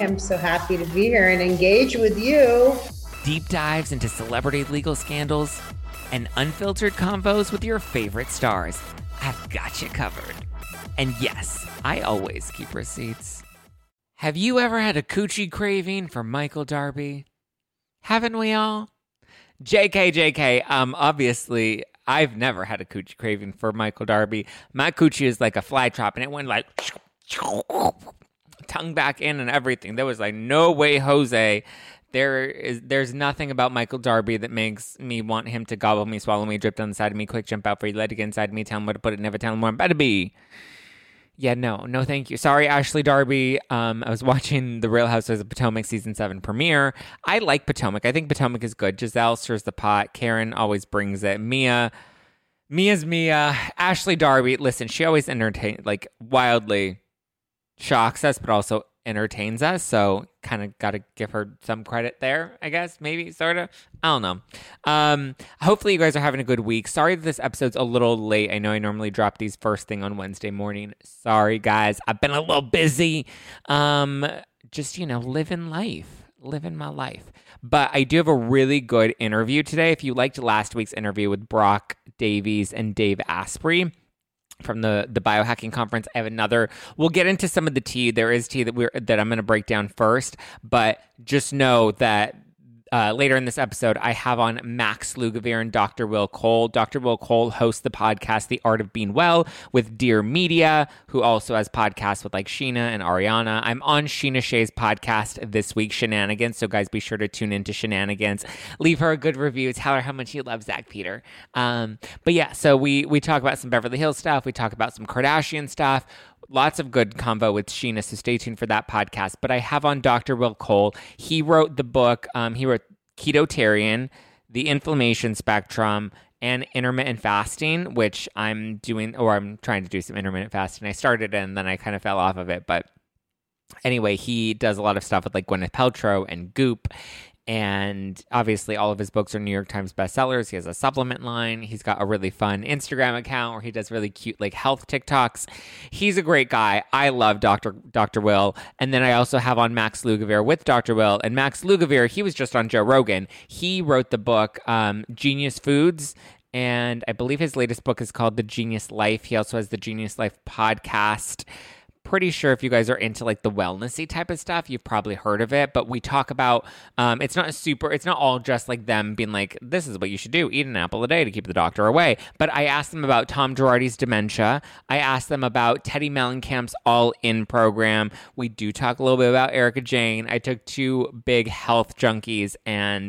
I'm so happy to be here and engage with you. Deep dives into celebrity legal scandals and unfiltered combos with your favorite stars. I've got you covered. And yes, I always keep receipts. Have you ever had a coochie craving for Michael Darby? Haven't we all? JK, obviously, I've never had a coochie craving for Michael Darby. My coochie is like a fly trap, and it went like tongue back in and everything. There was like, no way, Jose. There's nothing about Michael Darby that makes me want him to gobble me, swallow me, drip down the side of me, quick jump out for you, let it get inside me, tell him where to put it, never tell him where I'm about to be. Yeah, no thank you. Sorry, Ashley Darby. I was watching The Real Housewives of Potomac Season 7 premiere. I like Potomac. I think Potomac is good. Giselle stirs the pot. Karen always brings it. Mia's Mia. Ashley Darby, listen, she always entertains, like wildly shocks us, but also entertains us, so kind of got to give her some credit there, I guess. Maybe, sort of. I don't know. Hopefully you guys are having a good week. Sorry that this episode's a little late. I know I normally drop these first thing on Wednesday morning. Sorry, guys. I've been a little busy. Just, living life. Living my life. But I do have a really good interview today. If you liked last week's interview with Brock Davies and Dave Asprey, from the biohacking conference. I have another. We'll get into some of the tea. There is tea that I'm going to break down first, but just know that later in this episode, I have on Max Lugavere and Dr. Will Cole. Dr. Will Cole hosts the podcast The Art of Being Well with Dear Media, who also has podcasts with like Sheena and Ariana. I'm on Sheena Shay's podcast this week, Shenanigans, so guys, be sure to tune into Shenanigans. Leave her a good review. Tell her how much you love Zack Peter. But yeah, so we talk about some Beverly Hills stuff. We talk about some Kardashian stuff. Lots of good convo with Sheena, so stay tuned for that podcast. But I have on Dr. Will Cole. He wrote the book. He wrote Ketotarian, The Inflammation Spectrum, and Intermittent Fasting, which I'm trying to do some intermittent fasting. I started it, and then I kind of fell off of it. But anyway, he does a lot of stuff with like Gwyneth Paltrow and Goop. And obviously, all of his books are New York Times bestsellers. He has a supplement line. He's got a really fun Instagram account where he does really cute, like, health TikToks. He's a great guy. I love Dr. Will. And then I also have on Max Lugavere with Dr. Will. And Max Lugavere, he was just on Joe Rogan. He wrote the book Genius Foods. And I believe his latest book is called The Genius Life. He also has the Genius Life podcast. Pretty sure if you guys are into like the wellnessy type of stuff, you've probably heard of it. But we talk about it's not all just like them being like, this is what you should do, eat an apple a day to keep the doctor away. But I asked them about Tom Girardi's dementia. I asked them about Teddy Mellencamp's all-in program. We do talk a little bit about Erika Jayne. I took two big health junkies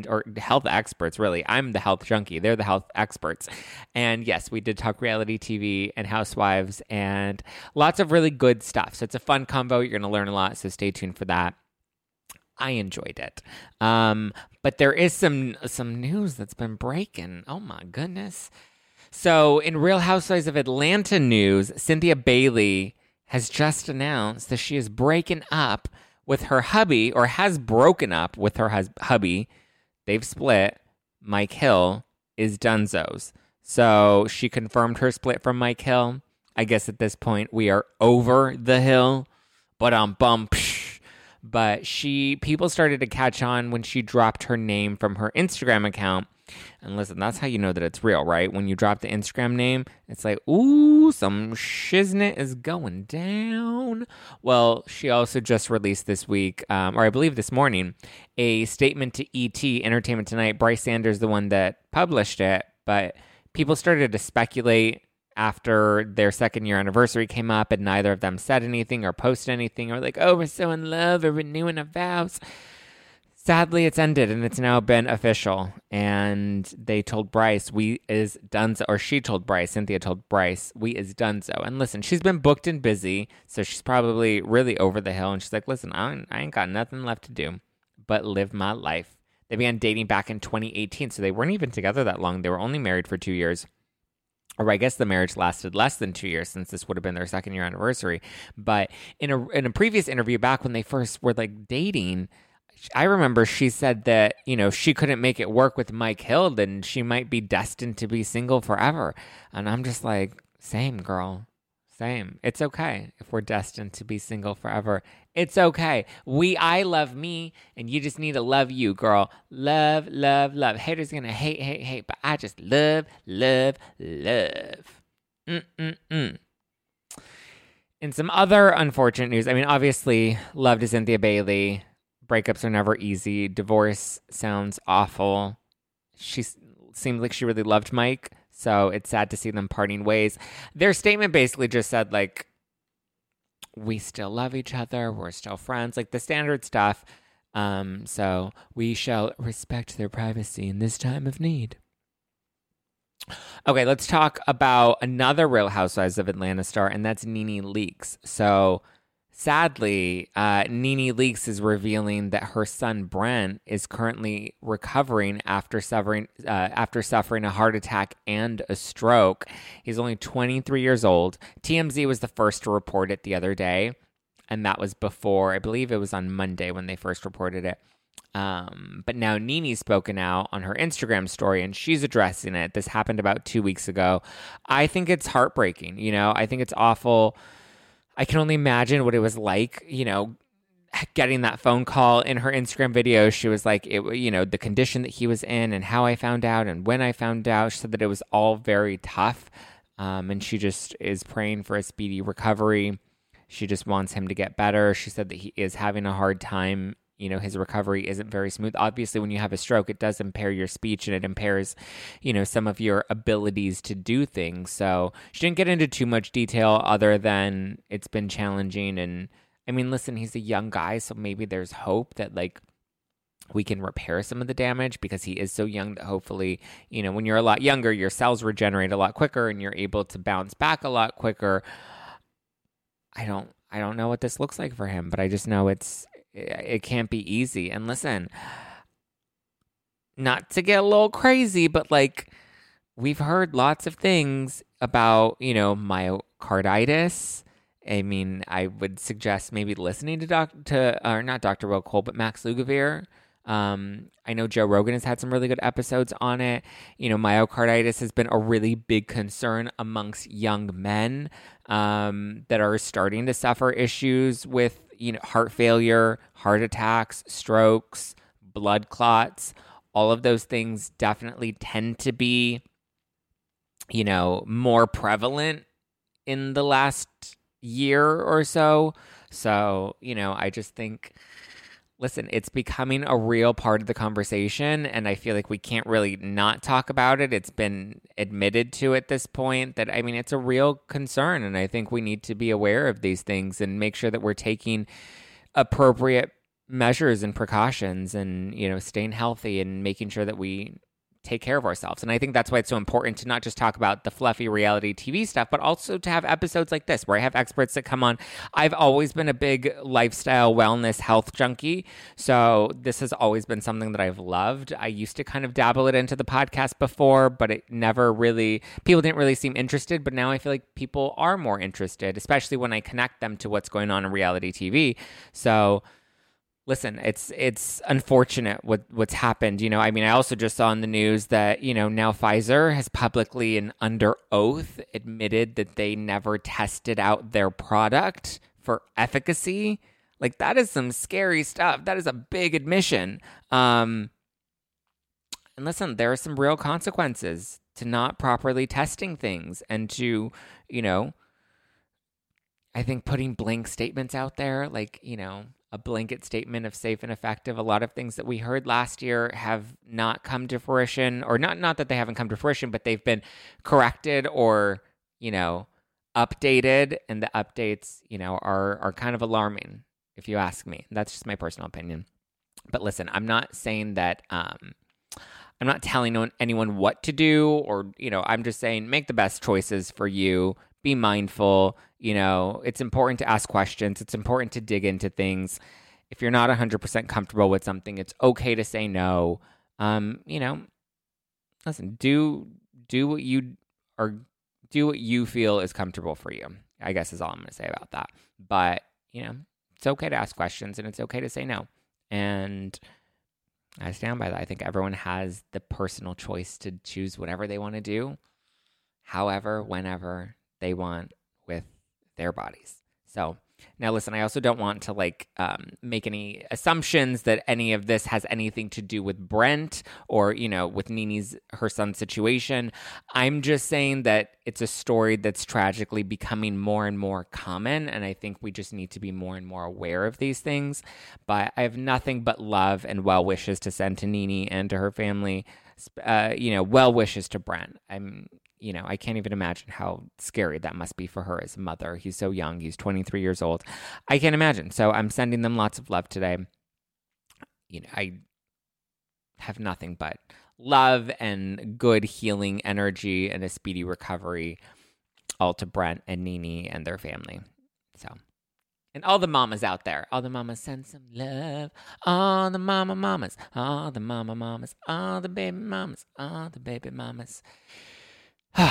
or health experts, really. I'm the health junkie. They're the health experts. And yes, we did talk reality TV and housewives and lots of really good stuff. So it's a fun convo. You're going to learn a lot. So stay tuned for that. I enjoyed it. But there is some news that's been breaking. Oh, my goodness. So in Real Housewives of Atlanta news, Cynthia Bailey has just announced that she is breaking up with her hubby, or has broken up with her hubby. They've split. Mike Hill is Dunzo's. So she confirmed her split from Mike Hill. I guess at this point we are over the hill, but But people started to catch on when she dropped her name from her Instagram account. And listen, that's how you know that it's real, right? When you drop the Instagram name, it's like, ooh, some shiznit is going down. Well, she also just released this week, or I believe this morning, a statement to ET, Entertainment Tonight. Bryce Sanders, the one that published it, but people started to speculate after their second year anniversary came up and neither of them said anything or posted anything or like, oh, we're so in love or renewing our vows. Sadly, it's ended and it's now been official. And they told Bryce, we is donezo, or she told Bryce, Cynthia told Bryce, we is donezo. And listen, she's been booked and busy, so she's probably really over the hill. And she's like, listen, I ain't got nothing left to do but live my life. They began dating back in 2018, so they weren't even together that long. They were only married for 2 years. Or I guess the marriage lasted less than 2 years, since this would have been their second year anniversary. But in a previous interview back when they first were like dating, I remember she said that, you know, she couldn't make it work with Mike Hill, then she might be destined to be single forever. And I'm just like, same girl, same. It's okay if we're destined to be single forever. It's okay. I love me, and you just need to love you, girl. Love, love, love. Haters gonna hate, hate, hate, but I just love, love, love. And some other unfortunate news. I mean, obviously, love to Cynthia Bailey. Breakups are never easy. Divorce sounds awful. She seemed like she really loved Mike, so it's sad to see them parting ways. Their statement basically just said, like, we still love each other. We're still friends. Like the standard stuff. So we shall respect their privacy in this time of need. Okay, let's talk about another Real Housewives of Atlanta star, and that's Nene Leakes. So sadly, Nene Leakes is revealing that her son Brent is currently recovering after suffering a heart attack and a stroke. He's only 23 years old. TMZ was the first to report it the other day, and that was before, I believe it was on Monday when they first reported it. But now Nene's spoken out on her Instagram story, and she's addressing it. This happened about 2 weeks ago. I think it's heartbreaking. You know, I think it's awful. I can only imagine what it was like, you know, getting that phone call. In her Instagram video, she was like, the condition that he was in and how I found out and when I found out. She said that it was all very tough. And she just is praying for a speedy recovery. She just wants him to get better. She said that he is having a hard time. You know, his recovery isn't very smooth. Obviously, when you have a stroke, it does impair your speech, and it impairs, you know, some of your abilities to do things. So she didn't get into too much detail other than it's been challenging. And I mean, listen, he's a young guy, so maybe there's hope that like we can repair some of the damage, because he is so young that hopefully, you know, when you're a lot younger, your cells regenerate a lot quicker and you're able to bounce back a lot quicker. I don't know what this looks like for him, but I just know it can't be easy. And listen, not to get a little crazy, but like we've heard lots of things about, you know, myocarditis. I mean, I would suggest maybe listening to not Dr. Will Cole, but Max Lugavere. I know Joe Rogan has had some really good episodes on it. You know, myocarditis has been a really big concern amongst young men that are starting to suffer issues with, you know, heart failure, heart attacks, strokes, blood clots. All of those things definitely tend to be, you know, more prevalent in the last year or so. So, you know, I just think, listen, it's becoming a real part of the conversation, and I feel like we can't really not talk about it. It's been admitted to at this point that, I mean, it's a real concern, and I think we need to be aware of these things and make sure that we're taking appropriate measures and precautions and, you know, staying healthy and making sure that we take care of ourselves. And I think that's why it's so important to not just talk about the fluffy reality TV stuff, but also to have episodes like this where I have experts that come on. I've always been a big lifestyle, wellness, health junkie. So this has always been something that I've loved. I used to kind of dabble it into the podcast before, but it never really, people didn't really seem interested. But now I feel like people are more interested, especially when I connect them to what's going on in reality TV. So listen, it's unfortunate what's happened. You know, I mean, I also just saw in the news that, you know, now Pfizer has publicly and under oath admitted that they never tested out their product for efficacy. Like, that is some scary stuff. That is a big admission. And listen, there are some real consequences to not properly testing things and to, you know, I think putting blank statements out there, like, you know, a blanket statement of safe and effective. A lot of things that we heard last year have not come to fruition, or not that they haven't come to fruition, but they've been corrected or, you know, updated. And the updates, you know, are kind of alarming, if you ask me. That's just my personal opinion. But listen, I'm not saying that, I'm not telling anyone what to do, or, you know, I'm just saying make the best choices for you. Be mindful. You know, it's important to ask questions. It's important to dig into things. If you're not 100% comfortable with something, it's okay to say no. You know, listen, do what you feel is comfortable for you, I guess is all I'm going to say about that. But, you know, it's okay to ask questions and it's okay to say no. And I stand by that. I think everyone has the personal choice to choose whatever they want to do, however, whenever they want with their bodies. So now listen, I also don't want to make any assumptions that any of this has anything to do with Brent or, you know, with Nene's, her son's situation. I'm just saying that it's a story that's tragically becoming more and more common. And I think we just need to be more and more aware of these things. But I have nothing but love and well wishes to send to Nene and to her family, well wishes to Brent. I can't even imagine how scary that must be for her as a mother. He's so young. He's 23 years old. I can't imagine. So I'm sending them lots of love today. You know, I have nothing but love and good healing energy and a speedy recovery, all to Brent and Nene and their family. So, and all the mamas out there, all the mamas, send some love. All the mama mamas, all the mama mamas, all the baby mamas, all the baby mamas. All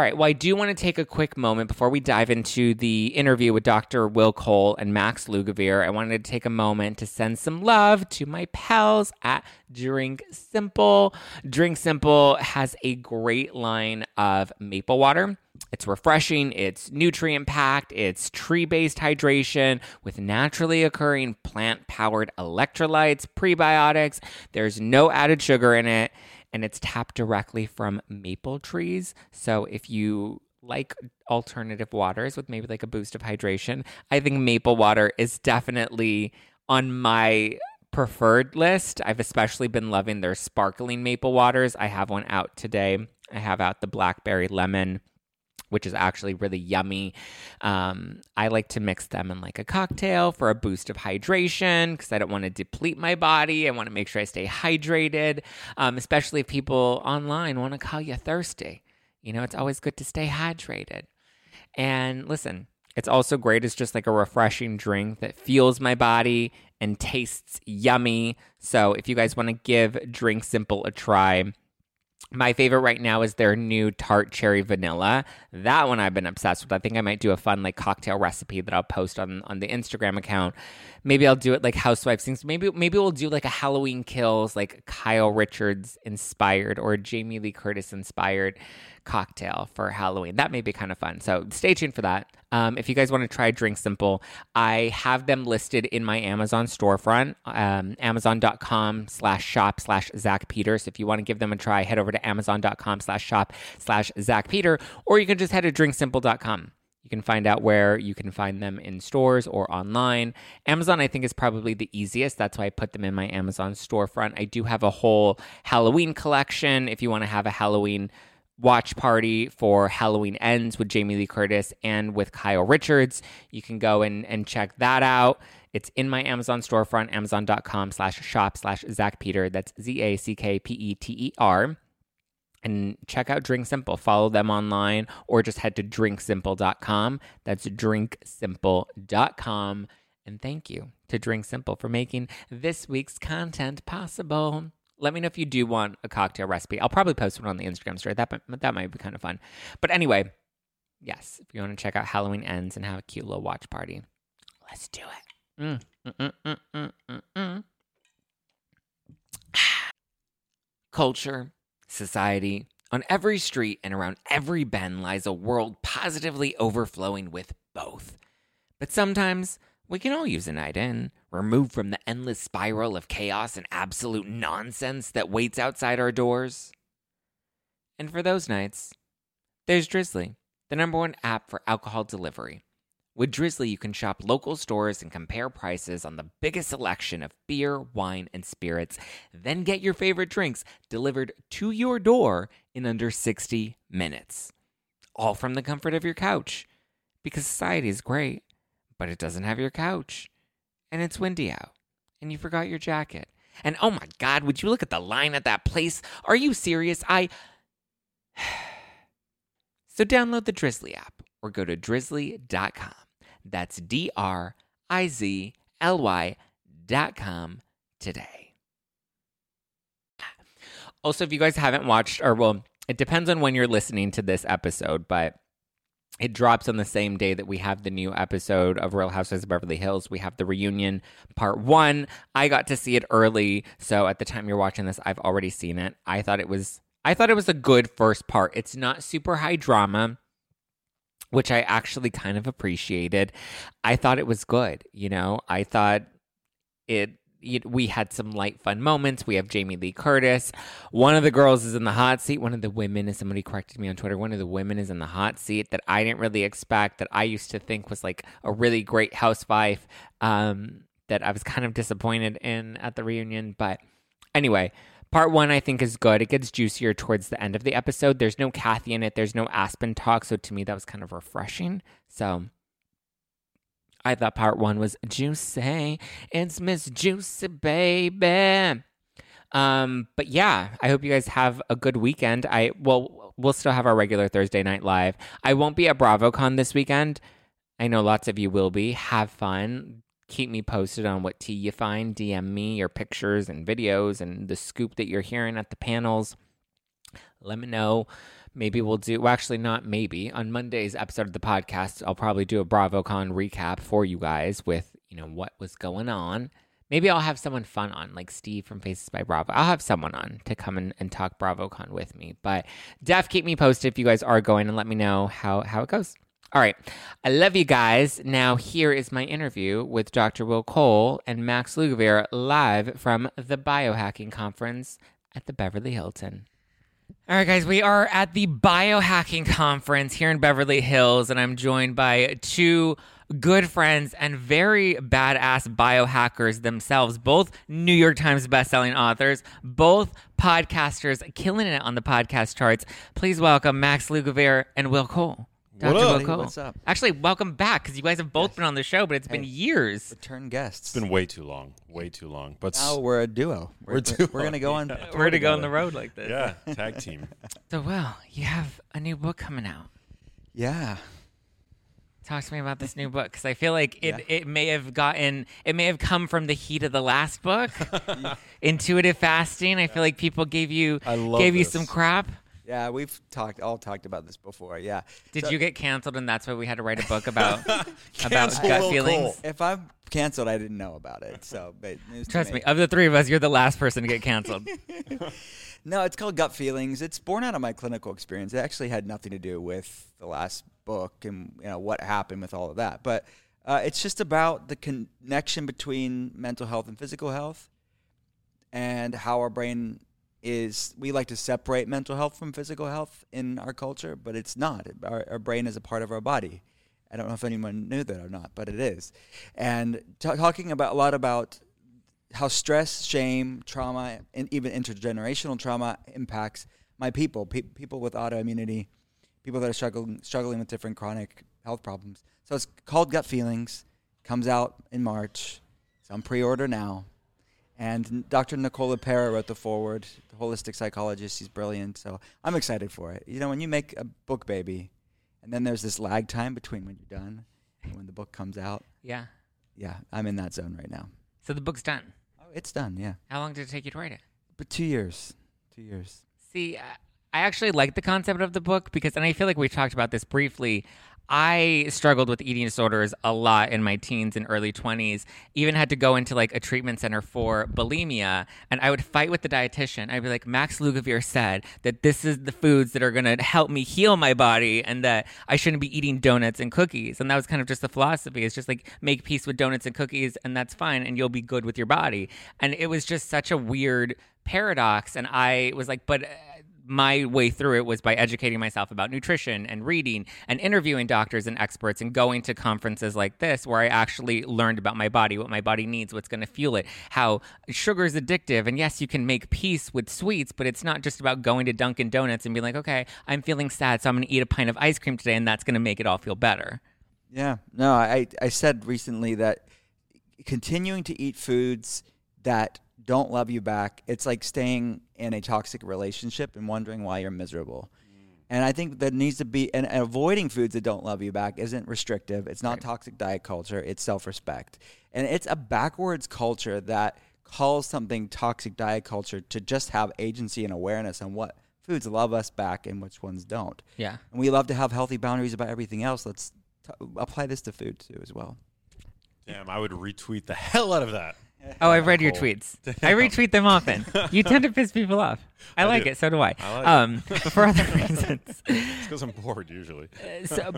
right. Well, I do want to take a quick moment before we dive into the interview with Dr. Will Cole and Max Lugavere. I wanted to take a moment to send some love to my pals at Drink Simple. Drink Simple has a great line of maple water. It's refreshing, it's nutrient-packed, it's tree-based hydration with naturally occurring plant-powered electrolytes, prebiotics. There's no added sugar in it, and it's tapped directly from maple trees. So if you like alternative waters with maybe like a boost of hydration, I think maple water is definitely on my preferred list. I've especially been loving their sparkling maple waters. I have one out today. I have out the blackberry lemon, which is actually really yummy. I like to mix them in like a cocktail for a boost of hydration because I don't want to deplete my body. I want to make sure I stay hydrated, especially if people online want to call you thirsty. You know, it's always good to stay hydrated. And listen, it's also great as just like a refreshing drink that fuels my body and tastes yummy. So if you guys want to give Drink Simple a try, my favorite right now is their new tart cherry vanilla. That one I've been obsessed with. I think I might do a fun like cocktail recipe that I'll post on the Instagram account. Maybe I'll do it like Housewives things. Maybe we'll do like a Halloween Kills, like Kyle Richards inspired or Jamie Lee Curtis inspired cocktail for Halloween. That may be kind of fun. So stay tuned for that. If you guys want to try Drink Simple, I have them listed in my Amazon storefront, amazon.com/shop/Zack Peter. So if you want to give them a try, head over to amazon.com/shop/Zack Peter, or you can just head to drinksimple.com. You can find out where you can find them in stores or online. Amazon, I think, is probably the easiest. That's why I put them in my Amazon storefront. I do have a whole Halloween collection. If you want to have a Halloween watch party for Halloween Ends with Jamie Lee Curtis and with Kyle Richards, you can go and check that out. It's in my Amazon storefront, amazon.com/shop/Zack Peter. That's ZackPeter. And check out Drink Simple. Follow them online or just head to drinksimple.com. That's drinksimple.com. And thank you to Drink Simple for making this week's content possible. Let me know if you do want a cocktail recipe. I'll probably post one on the Instagram story. That might be kind of fun. But anyway, yes, if you want to check out Halloween Ends and have a cute little watch party, let's do it. Culture, society, on every street and around every bend lies a world positively overflowing with both. But sometimes we can all use a night in, removed from the endless spiral of chaos and absolute nonsense that waits outside our doors. And for those nights, there's Drizzly, the #1 app for alcohol delivery. With Drizzly, you can shop local stores and compare prices on the biggest selection of beer, wine, and spirits, then get your favorite drinks delivered to your door in under 60 minutes. All from the comfort of your couch. Because society is great, but it doesn't have your couch. And it's windy out. And you forgot your jacket. And oh my God, would you look at the line at that place? Are you serious? So download the Drizzly app or go to drizzly.com. That's DRIZLY Intuitive.com today. Also, if you guys haven't watched, or well, it depends on when you're listening to this episode, but it drops on the same day that we have the new episode of Real Housewives of Beverly Hills. We have the reunion part one. I got to see it early, so at the time you're watching this, I've already seen it. I thought it was a good first part. It's not super high drama, which I actually kind of appreciated. I thought it was good, you know. I thought we had some light, fun moments. We have Jamie Lee Curtis. One of the girls is in the hot seat. One of the women, as somebody corrected me on Twitter, one of the women is in the hot seat that I didn't really expect, that I used to think was like a really great housewife that I was kind of disappointed in at the reunion. But anyway, part one I think is good. It gets juicier towards the end of the episode. There's no Kathy in it. There's no Aspen talk. So to me, that was kind of refreshing. So I thought part one was juicy. It's Miss Juicy, baby. But yeah, I hope you guys have a good weekend. We'll still have our regular Thursday night live. I won't be at BravoCon this weekend. I know lots of you will be. Have fun. Keep me posted on what tea you find. DM me your pictures and videos and the scoop that you're hearing at the panels. Let me know. Maybe we'll do, well, actually not maybe. On Monday's episode of the podcast, I'll probably do a BravoCon recap for you guys with, you know, what was going on. Maybe I'll have someone fun on, like Steve from Faces by Bravo. I'll have someone on to come and talk BravoCon with me. But def, keep me posted if you guys are going and let me know how it goes. All right. I love you guys. Now here is my interview with Dr. Will Cole and Max Lugavere live from the Biohacking Conference at the Beverly Hilton. All right, guys, we are at the Biohacking Conference here in Beverly Hills, and I'm joined by two good friends and very badass biohackers themselves, both New York Times bestselling authors, both podcasters killing it on the podcast charts. Please welcome Max Lugavere and Will Cole. Dr. Will Cole. What's up? Actually, welcome back, because you guys have both been on the show, but it's been years. Return guests. It's been way too long. But now we're a duo. We're going to go on. We're going to go on the road like this. Yeah, tag team. So, Will, you have a new book coming out. Yeah. Talk to me about this new book, because I feel like it may have come from the heat of the last book, Intuitive Fasting. I feel like people gave you some crap. Yeah, we've talked about this before. Yeah. Did you get canceled, and that's why we had to write a book about gut feelings? Cool. If I'm canceled, I didn't know about it. So trust me, of the three of us, you're the last person to get canceled. No, it's called Gut Feelings. It's born out of my clinical experience. It actually had nothing to do with the last book and, you know, what happened with all of that. But it's just about the connection between mental health and physical health, and how our brain is, we like to separate mental health from physical health in our culture, but it's not. Our brain is a part of our body. I don't know if anyone knew that or not, but it is. And talking about a lot about how stress, shame, trauma, and even intergenerational trauma impacts my people, people with autoimmunity, people that are struggling with different chronic health problems. So it's called Gut Feelings, comes out in March. It's on pre-order now. And Dr. Nicola Pera wrote the foreword, the holistic psychologist. She's brilliant, so I'm excited for it. You know, when you make a book, baby, and then there's this lag time between when you're done and when the book comes out. Yeah. Yeah, I'm in that zone right now. So the book's done? Oh, it's done, yeah. How long did it take you to write it? But 2 years. 2 years. See, I actually like the concept of the book because, and I feel like we talked about this briefly, I struggled with eating disorders a lot in my teens and early 20s, even had to go into like a treatment center for bulimia, and I would fight with the dietitian. I'd be like, Max Lugavere said that this is the foods that are going to help me heal my body and that I shouldn't be eating donuts and cookies. And that was kind of just the philosophy. It's just like, make peace with donuts and cookies and that's fine and you'll be good with your body. And it was just such a weird paradox. And I was like, but my way through it was by educating myself about nutrition and reading and interviewing doctors and experts and going to conferences like this where I actually learned about my body, what my body needs, what's going to fuel it, how sugar is addictive. And yes, you can make peace with sweets, but it's not just about going to Dunkin' Donuts and being like, okay, I'm feeling sad, so I'm going to eat a pint of ice cream today and that's going to make it all feel better. Yeah. No, I said recently that continuing to eat foods that don't love you back, it's like staying in a toxic relationship and wondering why you're miserable. And I think that needs to be, and avoiding foods that don't love you back isn't restrictive. It's not toxic diet culture. It's self-respect. And it's a backwards culture that calls something toxic diet culture to just have agency and awareness on what foods love us back and which ones don't. Yeah. And we love to have healthy boundaries about everything else. Let's apply this to food too as well. Damn, I would retweet the hell out of that. Oh, I've read your tweets. Damn. I retweet them often. You tend to piss people off. I like do. It. So do I. I like it. For other reasons. It's because I'm bored usually.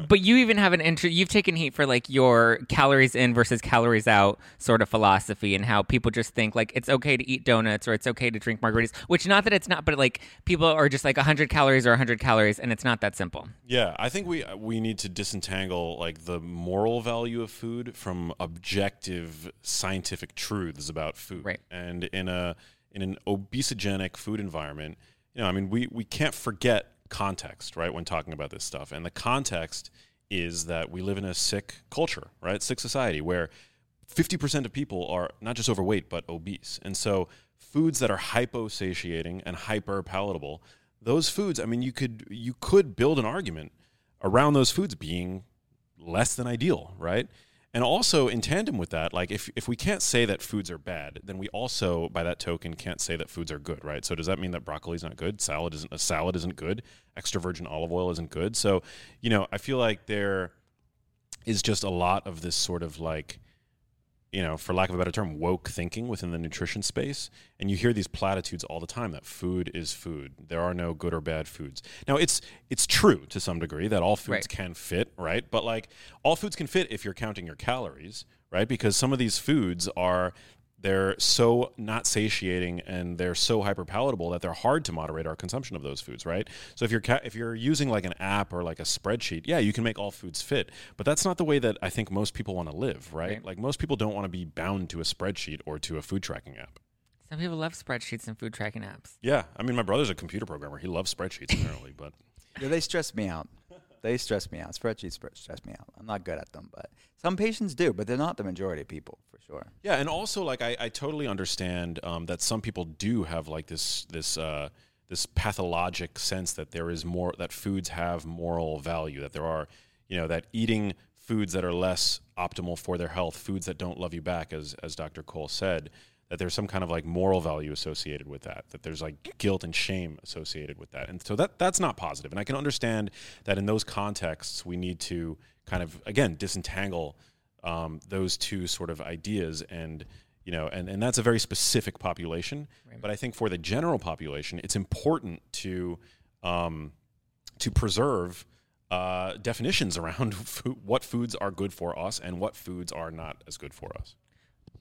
But you even have an interest. You've taken heat for like your calories in versus calories out sort of philosophy, and how people just think like it's okay to eat donuts or it's okay to drink margaritas. Which, not that it's not, but like people are just like 100 calories or 100 calories, and it's not that simple. Yeah, I think we need to disentangle like the moral value of food from objective scientific truth. About food, right? And in an obesogenic food environment, you know, I mean, we can't forget context, right? When talking about this stuff, and the context is that we live in a sick culture, right? Sick society where 50% of people are not just overweight but obese, and so foods that are hyposatiating and hyper palatable, those foods, I mean, you could build an argument around those foods being less than ideal, right? And also, in tandem with that, like if we can't say that foods are bad, then we also, by that token, can't say that foods are good, right? So does that mean that broccoli's not good? Salad isn't good. Extra virgin olive oil isn't good. So, you know, I feel like there is just a lot of this sort of like, you know, for lack of a better term, woke thinking within the nutrition space. And you hear these platitudes all the time that food is food. There are no good or bad foods. Now, it's true to some degree that all foods can fit, right? But like all foods can fit if you're counting your calories, right? Because some of these foods they're so not satiating and they're so hyper palatable that they're hard to moderate our consumption of those foods, right? So if you're using like an app or like a spreadsheet, yeah, you can make all foods fit, but that's not the way that I think most people want to live, right? Like most people don't want to be bound to a spreadsheet or to a food tracking app. Some people love spreadsheets and food tracking apps. Yeah, I mean, my brother's a computer programmer. He loves spreadsheets apparently, but yeah, they stress me out. Spreadsheets stress me out. I'm not good at them, but some patients do, but they're not the majority of people, for sure. Yeah, and also, like, I totally understand that some people do have, like, this pathologic sense that there is more, that foods have moral value, that there are, you know, that eating foods that are less optimal for their health, foods that don't love you back, as Dr. Cole said, that there's some kind of, like, moral value associated with that, that there's, like, guilt and shame associated with that. And so that's not positive. And I can understand that in those contexts, we need to kind of, again, disentangle those two sort of ideas. And, you know, and that's a very specific population. Right. But I think for the general population, it's important to preserve definitions around what foods are good for us and what foods are not as good for us.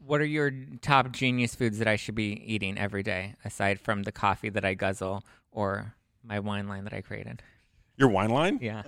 What are your top genius foods that I should be eating every day, aside from the coffee that I guzzle or my wine line that I created? Your wine line? Yeah.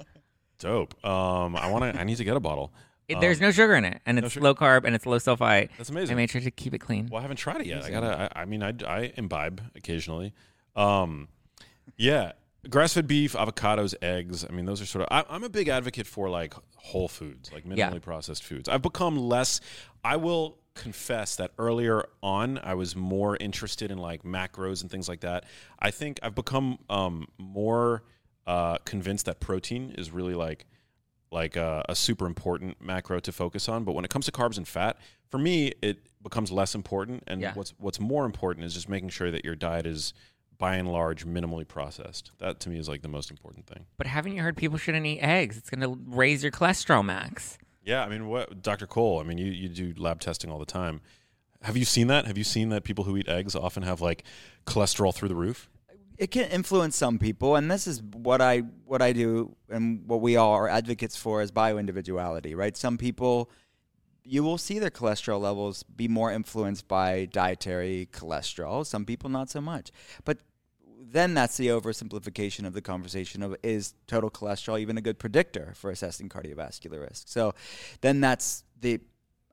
Dope. I need to get a bottle. There's no sugar in it, and it's low carb and it's low sulfite. That's amazing. I made sure to keep it clean. Well, I haven't tried it yet. I imbibe occasionally. Yeah. Grass-fed beef, avocados, eggs. I mean, those are sort of... I'm a big advocate for, like, whole foods, like minimally processed foods. I've become less... I will confess that earlier on, I was more interested in, like, macros and things like that. I think I've become more convinced that protein is really, like a super important macro to focus on. But when it comes to carbs and fat, for me, it becomes less important. And what's more important is just making sure that your diet is... by and large, minimally processed. That, to me, is like the most important thing. But haven't you heard people shouldn't eat eggs? It's going to raise your cholesterol, Max. Yeah, I mean, what, Dr. Cole, I mean, you do lab testing all the time. Have you seen that? Have you seen that people who eat eggs often have, like, cholesterol through the roof? It can influence some people, and this is what I do and what we all are advocates for is bioindividuality, right? Some people... you will see their cholesterol levels be more influenced by dietary cholesterol. Some people not so much. But then that's the oversimplification of the conversation of, is total cholesterol even a good predictor for assessing cardiovascular risk? So then that's the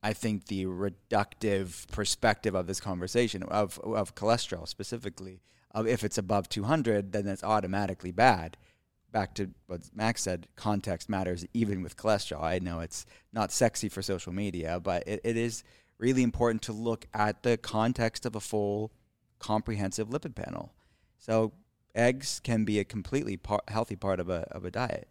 reductive perspective of this conversation of cholesterol specifically. If it's above 200, then it's automatically bad. Back to what Max said, context matters even with cholesterol. I know it's not sexy for social media, but it is really important to look at the context of a full, comprehensive lipid panel. So Eggs can be a completely healthy part of a diet.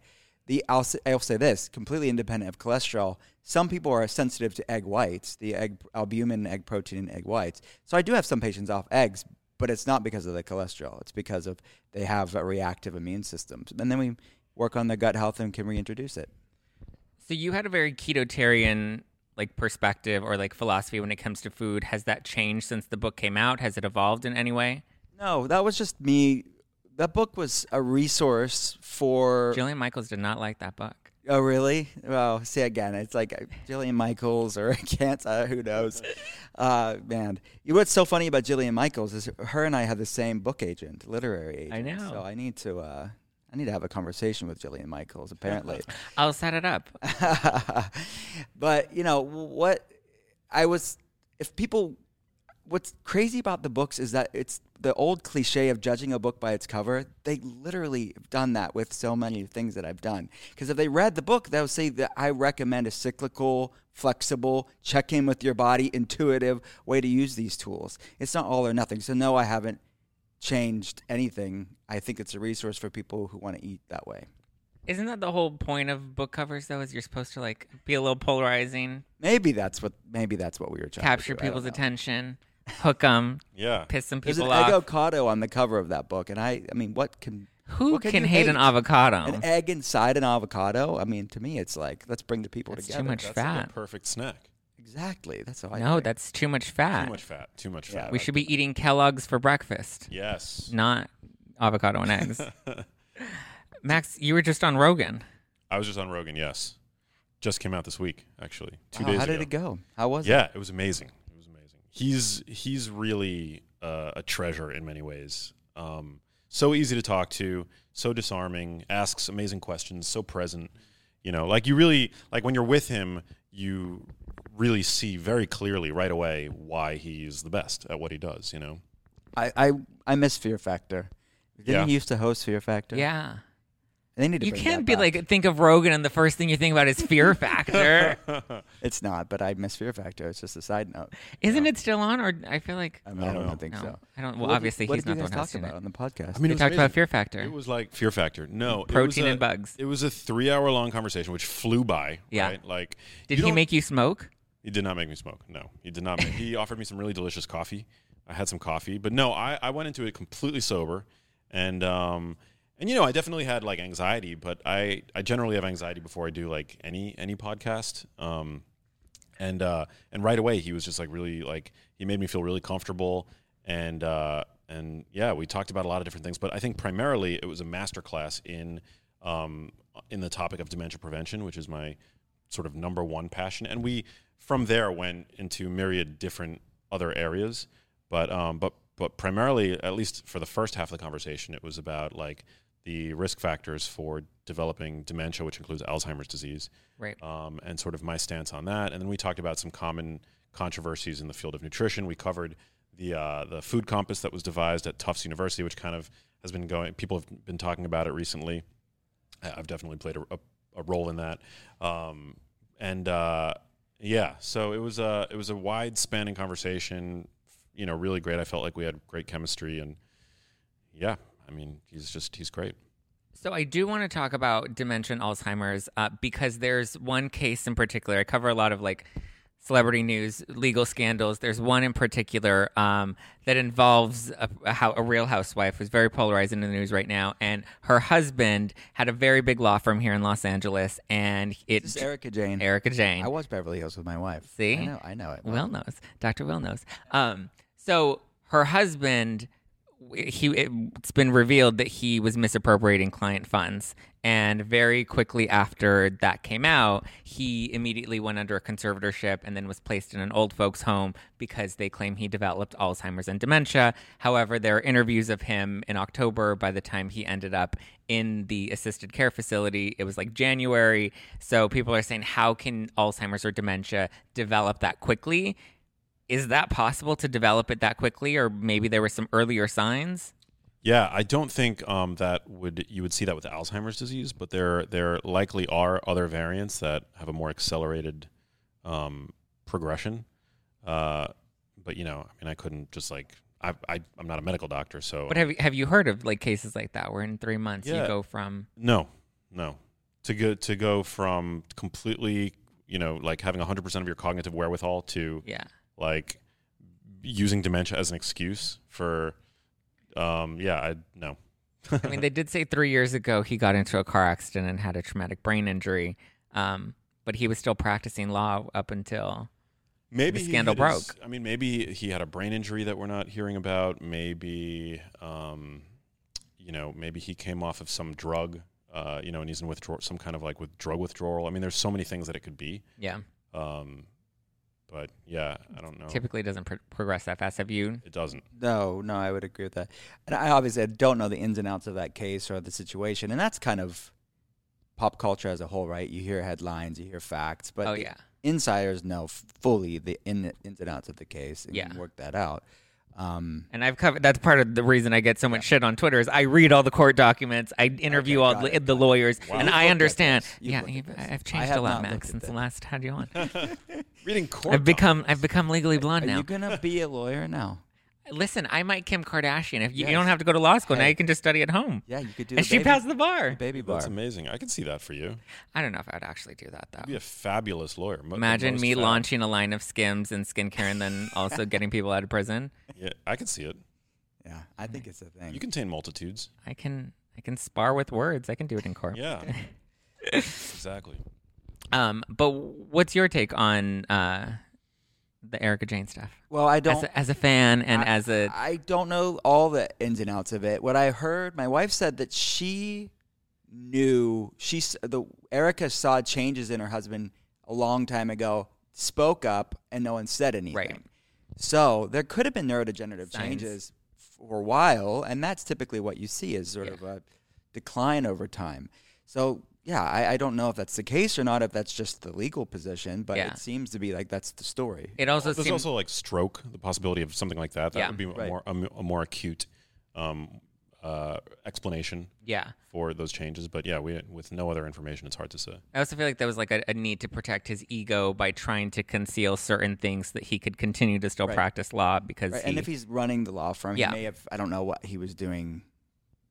I'll say this, completely independent of cholesterol, some people are sensitive to egg whites, the egg albumin, egg protein, and egg whites. So I do have some patients off eggs, but it's not because of the cholesterol. It's because of they have a reactive immune system. And then we work on their gut health and can reintroduce it. So you had a very Ketotarian perspective or philosophy when it comes to food. Has that changed since the book came out? Has it evolved in any way? No, that was just me. That book was a resource for... Jillian Michaels did not like that book. Oh, really? Well, see, again, it's like Jillian Michaels or who knows. Man. You know what's so funny about Jillian Michaels is her and I have the same book agent, literary agent. I know. So I need to have a conversation with Jillian Michaels, apparently. I'll set it up. But, what's crazy about the books is that it's the old cliche of judging a book by its cover. They literally have done that with so many things that I've done. Because if they read the book, they'll say that I recommend a cyclical, flexible, check in with your body, intuitive way to use these tools. It's not all or nothing. So no, I haven't changed anything. I think it's a resource for people who want to eat that way. Isn't that the whole point of book covers, though, is you're supposed to be a little polarizing? Maybe that's what we were trying to do. Capture people's attention. Hook 'em, yeah. Piss some people off. There's an egg avocado on the cover of that book, and I mean, who can hate an avocado? An egg inside an avocado. I mean, to me, it's let's bring the people together. Too much fat. That's a perfect snack. Exactly. That's how I. No, think. That's too much fat. Too much fat. Too much fat. We should be eating Kellogg's for breakfast. Yes. Not avocado and eggs. Max, you were just on Rogan. I was just on Rogan. Yes, just came out this week. Actually, two days ago. How did it go? How was it? Yeah, it was amazing. He's really a treasure in many ways. So easy to talk to, so disarming, asks amazing questions, so present. You really when you're with him, you really see very clearly right away why he's the best at what he does. I miss Fear Factor. Didn't he used to host Fear Factor? Yeah. You can't be think of Rogan and the first thing you think about is Fear Factor. It's not, but I miss Fear Factor. It's just a side note. Isn't it still on? Or I feel like I don't think so. I don't. Well, obviously he's not the one hosting it on the podcast. I mean, they talked about Fear Factor. It was like Fear Factor. No, protein and bugs. It was a 3-hour long conversation which flew by. Yeah. Right? Did he make you smoke? He did not make me smoke. No, he did not. He offered me some really delicious coffee. I had some coffee, but no, I went into it completely sober, and. And I definitely had anxiety, but I generally have anxiety before I do any podcast. And right away he was just really he made me feel really comfortable, and yeah, we talked about a lot of different things, but I think primarily it was a masterclass in the topic of dementia prevention, which is my sort of number one passion. And we from there went into myriad different other areas, but primarily, at least for the first half of the conversation, it was about the risk factors for developing dementia, which includes Alzheimer's disease, right? And sort of my stance on that. And then we talked about some common controversies in the field of nutrition. We covered the food compass that was devised at Tufts University, which kind of has been going. People have been talking about it recently. I've definitely played a role in that. So it was a wide spanning conversation. Really great. I felt we had great chemistry, and yeah, I mean, he's great. So I do want to talk about dementia and Alzheimer's because there's one case in particular. I cover a lot of celebrity news, legal scandals. There's one in particular that involves a real housewife who's very polarized in the news right now, and her husband had a very big law firm here in Los Angeles, and it's Erika Jayne. Erika Jayne. I watched Beverly Hills with my wife. See, I know it. Will knows. Dr. Will knows. So her husband, it's been revealed that he was misappropriating client funds. And very quickly after that came out, he immediately went under a conservatorship and then was placed in an old folks home because they claim he developed Alzheimer's and dementia. However, there are interviews of him in October. By the time he ended up in the assisted care facility, it was January. So people are saying, how can Alzheimer's or dementia develop that quickly? Is that possible to develop it that quickly, or maybe there were some earlier signs? Yeah, I don't think you would see that with Alzheimer's disease, but there likely are other variants that have a more accelerated progression. But I couldn't just I'm not a medical doctor, so. But have you heard of like cases like that where in 3 months you go from? No, to go from completely, you know, like having 100% of your cognitive wherewithal to like using dementia as an excuse for, no. I mean, they did say 3 years ago he got into a car accident and had a traumatic brain injury, but he was still practicing law up until maybe the scandal broke. Maybe he had a brain injury that we're not hearing about. Maybe, maybe he came off of some drug, and he's in drug withdrawal. I mean, there's so many things that it could be. Yeah. But yeah, I don't know. Typically, it doesn't progress that fast. Have you? It doesn't. No, I would agree with that. And I obviously don't know the ins and outs of that case or the situation. And that's kind of pop culture as a whole, right? You hear headlines, you hear facts, but insiders know fully the ins and outs of the case and can work that out. And I've covered. That's part of the reason I get so much shit on Twitter is I read all the court documents, I interview the lawyers, and I understand. I've changed a lot, Max, since the last had you on. Reading court. I've become legally blonde now. Are you gonna be a lawyer now? Listen, I might Kim Kardashian. If you don't have to go to law school now, you can just study at home. Yeah, you could do. And she passed the bar. The baby bar. That's amazing. I could see that for you. I don't know if I'd actually do that though. You'd be a fabulous lawyer. Imagine me launching a line of Skims and skincare, and then also getting people out of prison. Yeah, I could see it. Yeah, I think it's a thing. You contain multitudes. I can spar with words. I can do it in court. Yeah, exactly. But what's your take on the Erika Jayne stuff? Well, I don't as a fan and I don't know all the ins and outs of it. What I heard, my wife said that she knew Erika saw changes in her husband a long time ago, spoke up, and no one said anything. Right. So there could have been neurodegenerative changes for a while, and that's typically what you see is sort of a decline over time. So. Yeah, I don't know if that's the case or not, if that's just the legal position, but it seems to be like that's the story. It also there's also like stroke, the possibility of something like that. That would be a more acute explanation for those changes. But yeah, with no other information, it's hard to say. I also feel like there was like a need to protect his ego by trying to conceal certain things that he could continue to still practice law because and if he's running the law firm, he may have, I don't know what he was doing.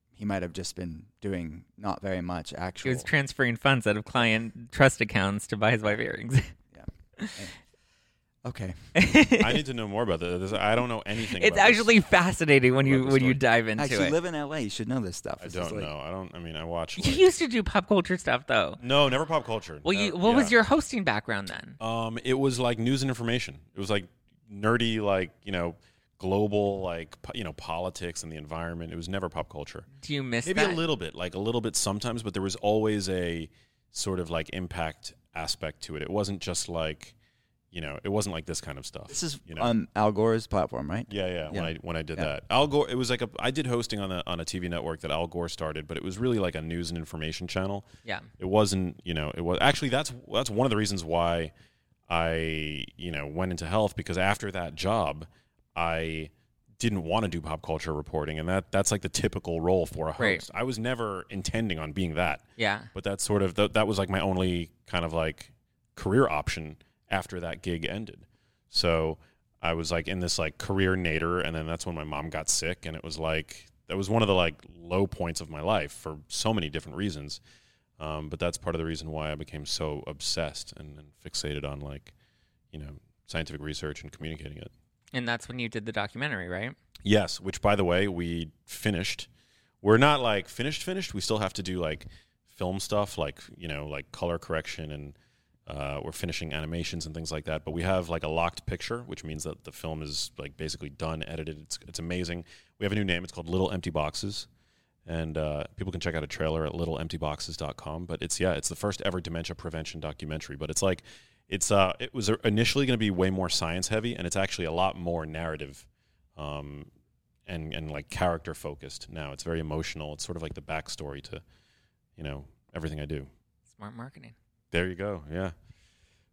He might have just been doing not very much, actually. He was transferring funds out of client trust accounts to buy his wife earrings. Yeah. Okay. I need to know more about this. I don't know anything about this. It's actually fascinating when you dive into it. You live in L.A. You should know this stuff. I don't know. I watch. You used to do pop culture stuff, though. No, never pop culture. Well, what was your hosting background then? It was like news and information. It was like nerdy, like, you know, global, like, you know, politics and the environment. It was never pop culture. Do you miss that? Maybe a little bit sometimes, but there was always a sort of like impact aspect to it. It wasn't just like, you know, it wasn't like this kind of stuff. This is on Al Gore's platform, right? Yeah. When I did that, Al Gore, it was like I did hosting on a TV network that Al Gore started, but it was really like a news and information channel. Yeah, it wasn't. You know, it was actually that's one of the reasons why I went into health, because after that job, I didn't want to do pop culture reporting, and that's like the typical role for a host. Right. I was never intending on being that. Yeah. But that's sort of that was like my only kind of like career option after that gig ended. So I was like in this like career nadir, and then that's when my mom got sick, and it was like that was one of the like low points of my life for so many different reasons. But that's part of the reason why I became so obsessed and fixated on like, you know, scientific research and communicating it. And that's when you did the documentary, right? Yes, which, by the way, we finished. We're not, like, finished. We still have to do, like, film stuff, like, you know, like color correction, and we're finishing animations and things like that. But we have, like, a locked picture, which means that the film is, like, basically done, edited. It's amazing. We have a new name. It's called Little Empty Boxes. And people can check out a trailer at littleemptyboxes.com. But it's the first ever dementia prevention documentary. But it's, like... It was initially going to be way more science heavy, and it's actually a lot more narrative, and like character focused now. It's very emotional. It's sort of like the backstory to, you know, everything I do. Smart marketing. There you go. Yeah,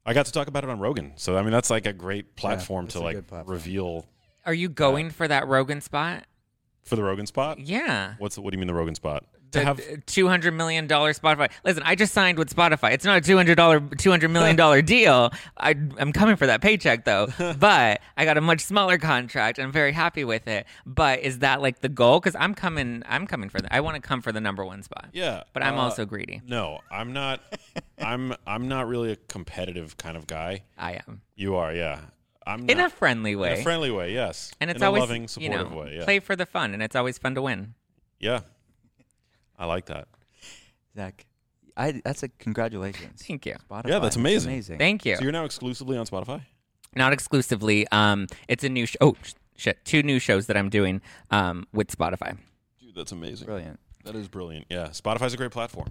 I got to talk about it on Rogan, so I mean that's like a great platform to like reveal. Are you going for that Rogan spot? For the Rogan spot? Yeah. What do you mean the Rogan spot? to have $200 million Spotify. Listen, I just signed with Spotify. It's not a $200 million deal. I'm coming for that paycheck, though. But I got a much smaller contract. And I'm very happy with it. But is that like the goal? Because I'm coming for that. I want to come for the number one spot. Yeah. But I'm also greedy. No, I'm not. I'm not really a competitive kind of guy. I am. You are, yeah. I'm in not, a friendly way. In a friendly way, yes. And it's in always a loving, supportive way. Yeah. Play for the fun, and it's always fun to win. Yeah. I like that. Zach, that's a congratulations. Thank you. Spotify. Yeah, that's amazing. Thank you. So you're now exclusively on Spotify? Not exclusively. It's a new show. Oh, shit. 2 new shows that I'm doing with Spotify. Dude, that's amazing. Brilliant. That is brilliant. Yeah. Spotify's a great platform.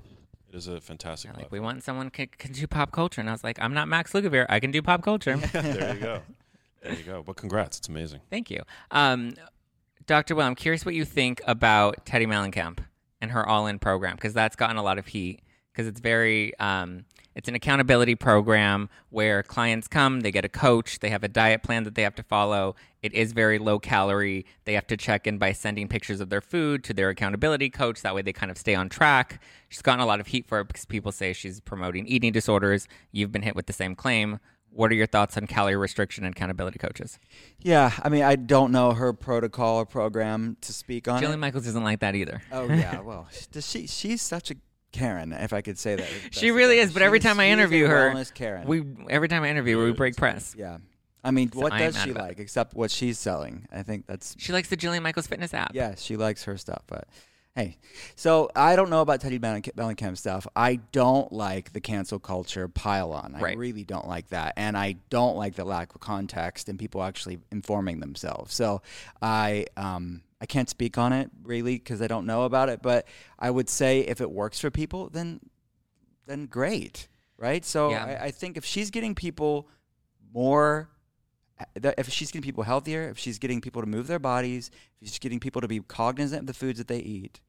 It is a fantastic platform. Like, we want someone who can do pop culture. And I was like, I'm not Max Lugavere. I can do pop culture. There you go. There you go. But congrats. It's amazing. Thank you. Dr. Will, I'm curious what you think about Teddy Mellencamp and her all-in program, because that's gotten a lot of heat, because it's very, it's an accountability program where clients come, they get a coach, they have a diet plan that they have to follow. It is very low calorie. They have to check in by sending pictures of their food to their accountability coach. That way they kind of stay on track. She's gotten a lot of heat for it because people say she's promoting eating disorders. You've been hit with the same claim. What are your thoughts on calorie restriction and accountability coaches? Yeah, I mean, I don't know her protocol or program to speak on. Jillian Michaels doesn't like that either. Oh, yeah, well, she's such a Karen, if I could say that. She really is, but every time I interview her, we break press. Yeah. I mean, what does she like except what she's selling? I think that's... She likes the Jillian Michaels fitness app. Yeah, she likes her stuff, but... Hey, so I don't know about Teddy Mellencamp stuff. I don't like the cancel culture pile-on. I really don't like that. And I don't like the lack of context and people actually informing themselves. So I can't speak on it, really, because I don't know about it. But I would say if it works for people, then great, right? So yeah. I think if she's getting people more... If she's getting people healthier, if she's getting people to move their bodies, if she's getting people to be cognizant of the foods that they eat,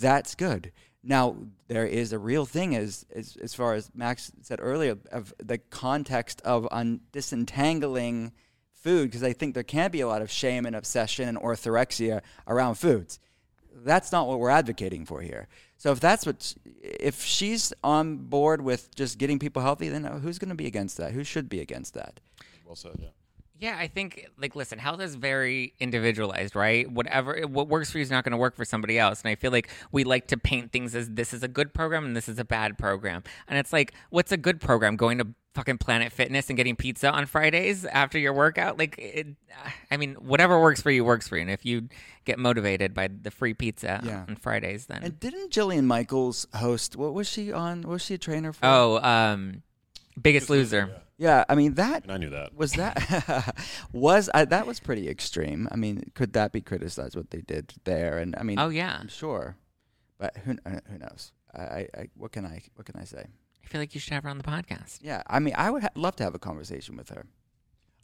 that's good. Now, there is a real thing as far as Max said earlier, of the context of disentangling food, because I think there can be a lot of shame and obsession and orthorexia around foods. That's not what we're advocating for here. So if she's on board with just getting people healthy, then who's going to be against that? Who should be against that? Well said, yeah. Yeah, I think, like, listen, health is very individualized, right? What works for you is not going to work for somebody else. And I feel like we like to paint things as this is a good program and this is a bad program. And it's like, what's a good program? Going to fucking Planet Fitness and getting pizza on Fridays after your workout? Like, whatever works for you works for you. And if you get motivated by the free pizza on Fridays, then... And didn't Jillian Michaels host, what was she on? Was she a trainer for? Oh, Biggest Loser. Yeah. Yeah, I mean that. And I knew that. Was that that was pretty extreme. I mean, could that be criticized what they did there? And I mean, oh yeah, I'm sure. But who knows? What can I say? I feel like you should have her on the podcast. Yeah, I mean, I would love to have a conversation with her.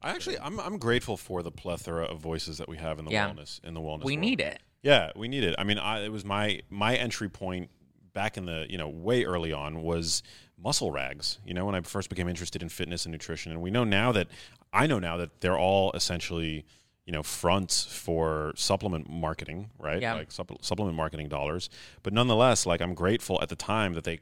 I actually, I'm grateful for the plethora of voices that we have in the wellness. We need it. Yeah, we need it. I mean, it was my entry point back in the way early on was muscle rags, when I first became interested in fitness and nutrition. And I know now that they're all essentially, fronts for supplement marketing, right? Yeah. Like supplement marketing dollars. But nonetheless, like, I'm grateful at the time that they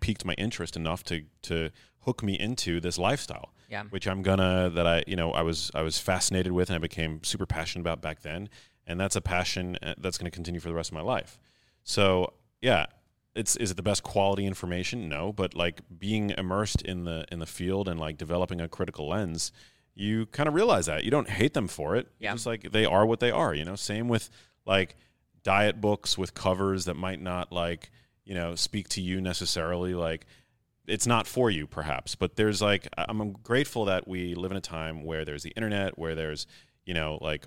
piqued my interest enough to hook me into this lifestyle, which I was fascinated with and I became super passionate about back then. And that's a passion that's going to continue for the rest of my life. So yeah. Is it the best quality information? No, but like being immersed in the field and like developing a critical lens, you kind of realize that you don't hate them for it. Yeah. It's like they are what they are, Same with like diet books with covers that might not like, speak to you necessarily. Like it's not for you perhaps, but there's like, I'm grateful that we live in a time where there's the internet, where there's, like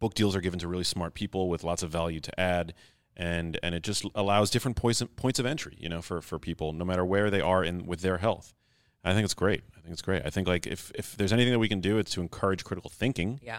book deals are given to really smart people with lots of value to add. And it just allows different points of entry, for people, no matter where they are with their health. I think it's great. I think like if there's anything that we can do, it's to encourage critical thinking. Yeah.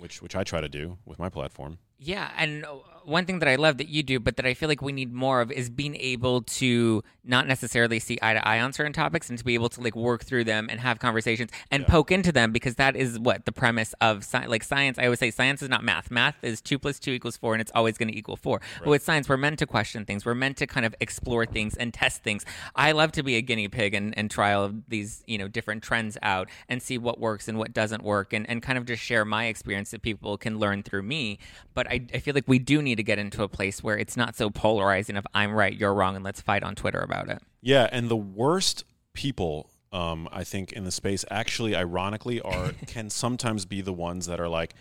Which I try to do with my platform. Yeah, and one thing that I love that you do, but that I feel like we need more of, is being able to not necessarily see eye to eye on certain topics and to be able to like work through them and have conversations and poke into them, because that is what the premise of science. I always say science is not math. Math is 2 + 2 = 4 and it's always going to equal 4. Right. But with science, we're meant to question things. We're meant to kind of explore things and test things. I love to be a guinea pig and try all of these, you know, different trends out and see what works and what doesn't work, and kind of just share my experience that people can learn through me. But I feel like we do need to get into a place where it's not so polarizing of I'm right, you're wrong, and let's fight on Twitter about it. Yeah, and the worst people, I think, in the space actually, ironically, are can sometimes be the ones that are like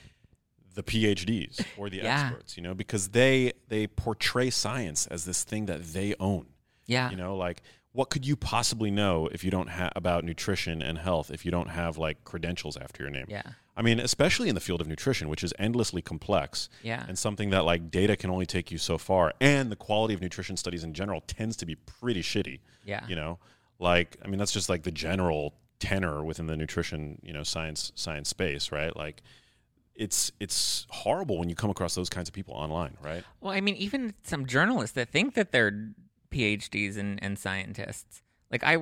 the PhDs or the experts, you know, because they portray science as this thing that they own. Yeah. You know, like, what could you possibly know if you don't have about nutrition and health if you don't have like credentials after your name? Yeah. I mean, especially in the field of nutrition, which is endlessly complex and something that like data can only take you so far. And the quality of nutrition studies in general tends to be pretty shitty. Yeah. You know, like, I mean, that's just like the general tenor within the nutrition, you know, science space, right? Like, it's horrible when you come across those kinds of people online, right? Well, I mean, even some journalists that think that they're PhDs and scientists. Like, I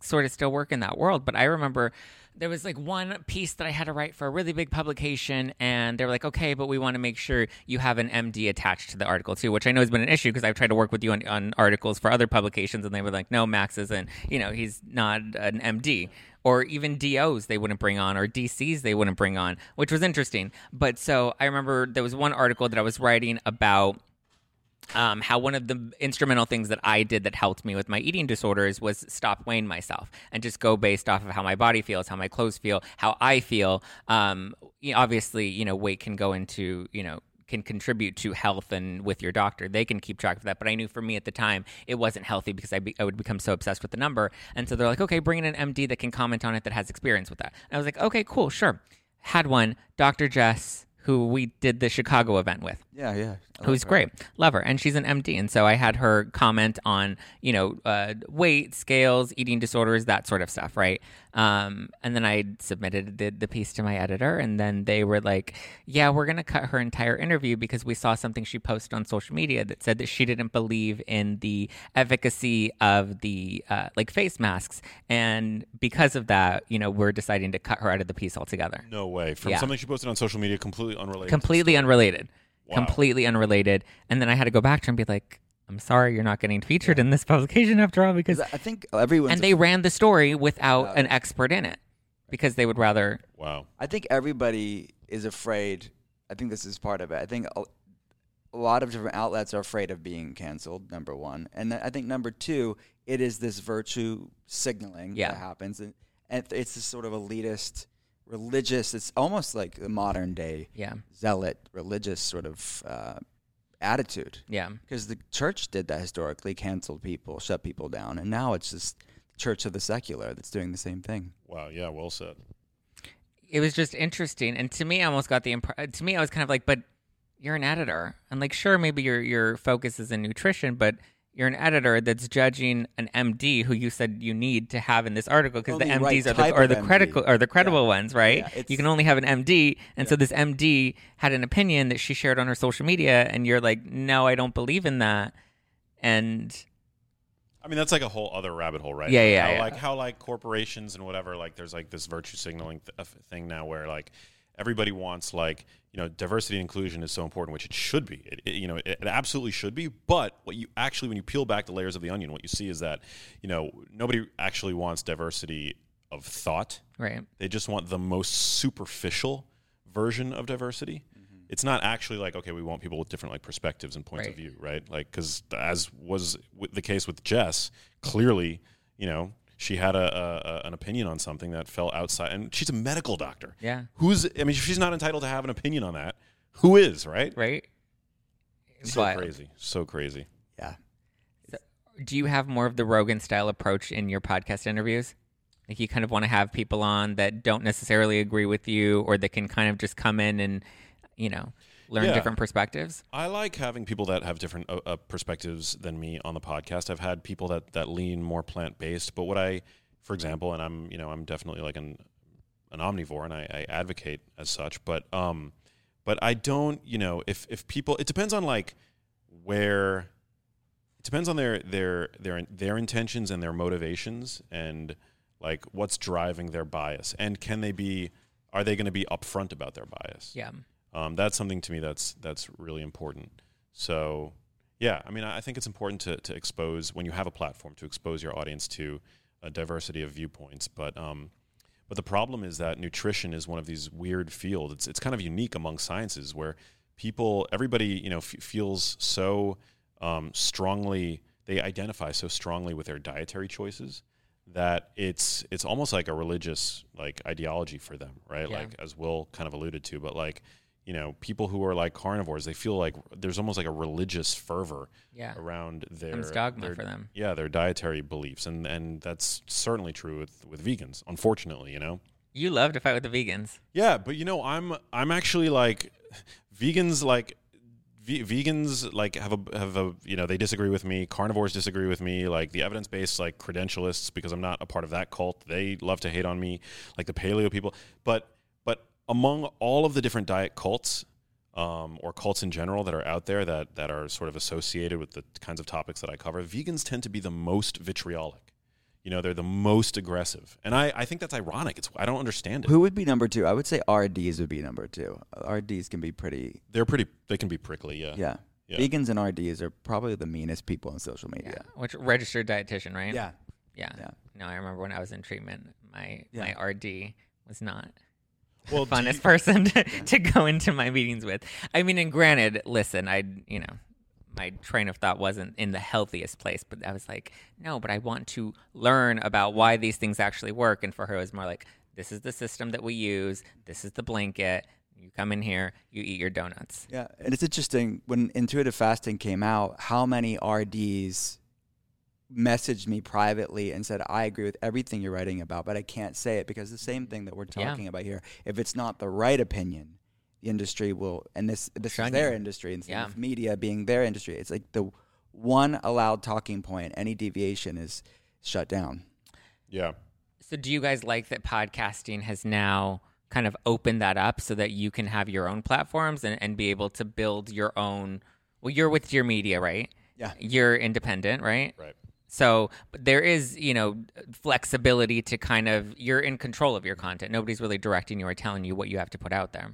sort of still work in that world, but I remember there was like one piece that I had to write for a really big publication, and they were like, okay, but we want to make sure you have an MD attached to the article too, which I know has been an issue because I've tried to work with you on articles for other publications, and they were like, no, Max isn't, you know, he's not an MD. Or even DOs they wouldn't bring on, or DCs they wouldn't bring on, which was interesting. But so I remember there was one article that I was writing about how one of the instrumental things that I did that helped me with my eating disorders was stop weighing myself and just go based off of how my body feels, how my clothes feel, how I feel. Obviously, you know, weight can go into, you know, can contribute to health, and with your doctor, they can keep track of that. But I knew for me at the time, it wasn't healthy because I would become so obsessed with the number. And so they're like, okay, bring in an MD that can comment on it, that has experience with that. And I was like, okay, cool, sure. Had one, Dr. Jess, who we did the Chicago event with. Yeah. Who's great. Love her. And she's an MD. And so I had her comment on, you know, weight, scales, eating disorders, that sort of stuff, right? And then I submitted the piece to my editor. And then they were like, yeah, we're going to cut her entire interview because we saw something she posted on social media that said that she didn't believe in the efficacy of the, like, face masks. And because of that, you know, we're deciding to cut her out of the piece altogether. No way. From something she posted on social media, completely unrelated. Wow. Completely unrelated. And then I had to go back to her and be like, I'm sorry you're not getting featured in this publication after all, because I think everyone... And they ran the story without an expert in it because they would rather... Wow. I think everybody is afraid. I think this is part of it. I think a lot of different outlets are afraid of being canceled, number one. And I think number two, it is this virtue signaling that happens. And it's this sort of elitist... religious, it's almost like the modern day zealot religious sort of attitude. Yeah. Because the church did that historically, canceled people, shut people down, and now it's just the church of the secular that's doing the same thing. Wow, yeah, well said. It was just interesting, and to me I almost got the to me I was kind of like, but you're an editor, and like, sure, maybe your focus is in nutrition, but you're an editor that's judging an MD who you said you need to have in this article because the MDs are the credible ones, right? Yeah, you can only have an MD, and so this MD had an opinion that she shared on her social media, and you're like, no, I don't believe in that. And I mean, that's like a whole other rabbit hole, right? Yeah. How corporations and whatever, like there's like this virtue signaling thing now where like everybody wants, like, you know, diversity and inclusion is so important, which it should be. It absolutely should be. But what you actually, when you peel back the layers of the onion, what you see is that, you know, nobody actually wants diversity of thought. Right. They just want the most superficial version of diversity. Mm-hmm. It's not actually like, okay, we want people with different like perspectives and points of view, right? Like, because as was the case with Jess, clearly, you know, she had an opinion on something that fell outside, and she's a medical doctor. Yeah, if she's not entitled to have an opinion on that, who is, right? Right. So crazy. Yeah. So, do you have more of the Rogan style approach in your podcast interviews? Like, you kind of want to have people on that don't necessarily agree with you, or that can kind of just come in and, you know, learn different perspectives? I like having people that have different perspectives than me on the podcast. I've had people that lean more plant-based, but what I, for example, and I'm, you know, I'm definitely like an omnivore, and I advocate as such, but But I don't, you know, if people, it depends on like where, it depends on their intentions and their motivations and like what's driving their bias, and can they be, are they going to be upfront about their bias? Yeah. That's something to me that's really important. So yeah, I mean, I think it's important to expose, when you have a platform, to expose your audience to a diversity of viewpoints. But the problem is that nutrition is one of these weird fields. It's kind of unique among sciences where people, everybody, you know, feels so strongly, they identify so strongly with their dietary choices that it's almost like a religious like ideology for them, right? Yeah. Like as Will kind of alluded to, but like, you know, people who are like carnivores, they feel like there's almost like a religious fervor around their dogma for them. Yeah, their dietary beliefs. And that's certainly true with vegans, unfortunately, you know. You love to fight with the vegans. Yeah, but you know, I'm actually like vegans have a you know, they disagree with me. Carnivores disagree with me. Like the evidence-based like credentialists, because I'm not a part of that cult, they love to hate on me. Like the paleo people, but among all of the different diet cults, or cults in general that are out there that are sort of associated with the kinds of topics that I cover, vegans tend to be the most vitriolic. You know, they're the most aggressive. And I think that's ironic. I don't understand it. Who would be number two? I would say RDs would be number two. RDs can be pretty... They can be prickly, yeah. Yeah. Yeah. Vegans and RDs are probably the meanest people on social media. Yeah. Which, registered dietitian, right? Yeah. Yeah. Yeah. No, I remember when I was in treatment, my RD was not the funnest person to go into my meetings with. I mean, and granted, listen, my train of thought wasn't in the healthiest place, but I was like, no, but I want to learn about why these things actually work. And for her, it was more like, this is the system that we use. This is the blanket. You come in here, you eat your donuts. Yeah. And it's interesting, when Intuitive Fasting came out, how many RDs messaged me privately and said, I agree with everything you're writing about, but I can't say it because the same thing that we're talking about here, if it's not the right opinion, the industry will, and this is their industry, and media being their industry, it's like the one allowed talking point, any deviation is shut down. Yeah. So do you guys like that podcasting has now kind of opened that up so that you can have your own platforms and be able to build your own, well, you're with Dear Media, right? Yeah. You're independent, right? Right. So there is, you know, flexibility to kind of, you're in control of your content. Nobody's really directing you or telling you what you have to put out there.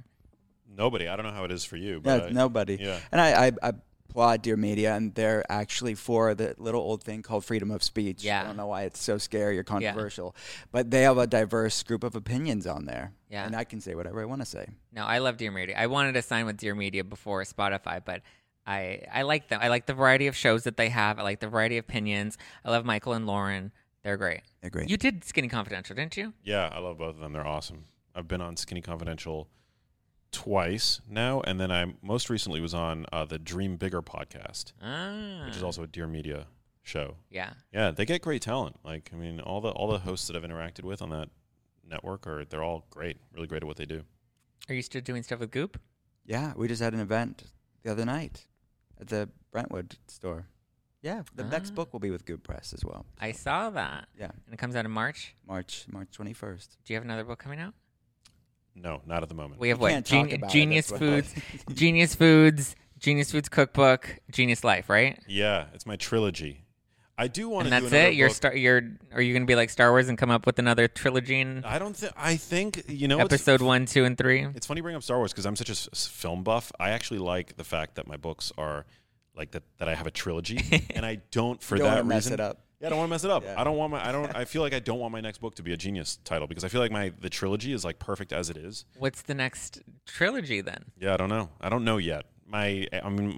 Nobody. I don't know how it is for you. But nobody. Yeah. And I applaud Dear Media, and they're actually for the little old thing called freedom of speech. Yeah. I don't know why it's so scary or controversial, but they have a diverse group of opinions on there. Yeah. And I can say whatever I want to say. No, I love Dear Media. I wanted to sign with Dear Media before Spotify, but I like them. I like the variety of shows that they have. I like the variety of opinions. I love Michael and Lauren. They're great. They're great. You did Skinny Confidential, didn't you? Yeah, I love both of them. They're awesome. I've been on Skinny Confidential twice now, and then I most recently was on the Dream Bigger podcast, which is also a Dear Media show. Yeah, they get great talent. Like, I mean, all the hosts that I've interacted with on that network they're all great, really great at what they do. Are you still doing stuff with Goop? Yeah, we just had an event the other night at the Brentwood store. Yeah, the next book will be with Goop Press as well. I saw that. Yeah, and it comes out in March 21st. Do you have another book coming out? No, not at the moment. We have Genius Foods Cookbook, Genius Life, right? Yeah, it's my trilogy. I do want to do another book. And that's it? Are you going to be like Star Wars and come up with another trilogy? I think, you know... Episode 1, 2, and 3? It's funny you bring up Star Wars because I'm such a film buff. I actually like the fact that my books are like that I have a trilogy. And I don't, for that reason... mess it up. Yeah, I don't want to mess it up. Yeah. I feel like I don't want my next book to be a Genius title because I feel like the trilogy is like perfect as it is. What's the next trilogy then? Yeah, I don't know. I don't know yet. My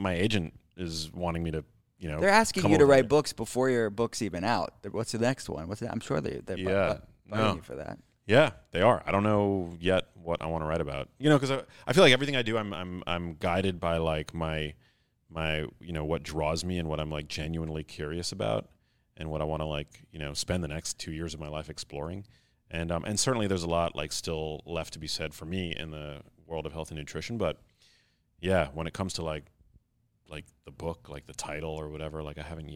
agent is wanting me to, you know. They're asking you to write books before your book's even out. What's the next one? I'm sure they're buying you for that. Yeah, they are. I don't know yet what I want to write about. You know, because I feel like everything I do, I'm guided by like my you know, what draws me and what I'm like genuinely curious about. And what I want to, like, you know, spend the next 2 years of my life exploring, and certainly there's a lot like still left to be said for me in the world of health and nutrition. But yeah, when it comes to like the book, like the title or whatever, like I haven't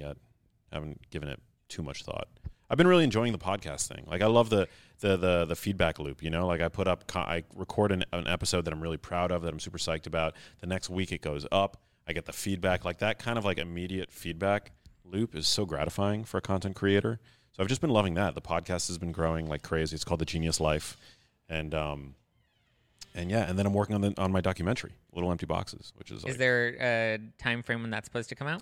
given it too much thought. I've been really enjoying the podcast thing. Like, I love the feedback loop, you know? Like, I put up, I record an episode that I'm really proud of, that I'm super psyched about. The next week it goes up. I get the feedback. Like, that kind of, like, immediate feedback loop is so gratifying for a content creator. So I've just been loving that. The podcast has been growing like crazy. It's called The Genius Life. And yeah, and then I'm working on my documentary, Little Empty Boxes, which is like, is there a time frame when that's supposed to come out?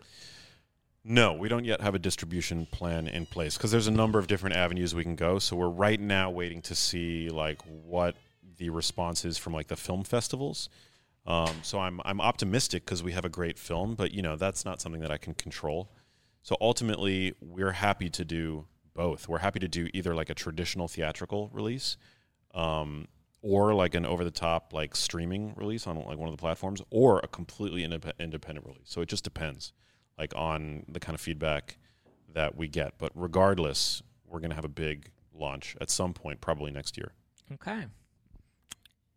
No, we don't yet have a distribution plan in place because there's a number of different avenues we can go. So we're right now waiting to see like what the response is from like the film festivals. So I'm optimistic because we have a great film, but you know, that's not something that I can control. So ultimately, we're happy to do both. We're happy to do either like a traditional theatrical release, or like an over-the-top like streaming release on like one of the platforms, or a completely independent release. So it just depends, like on the kind of feedback that we get. But regardless, we're going to have a big launch at some point, probably next year. Okay.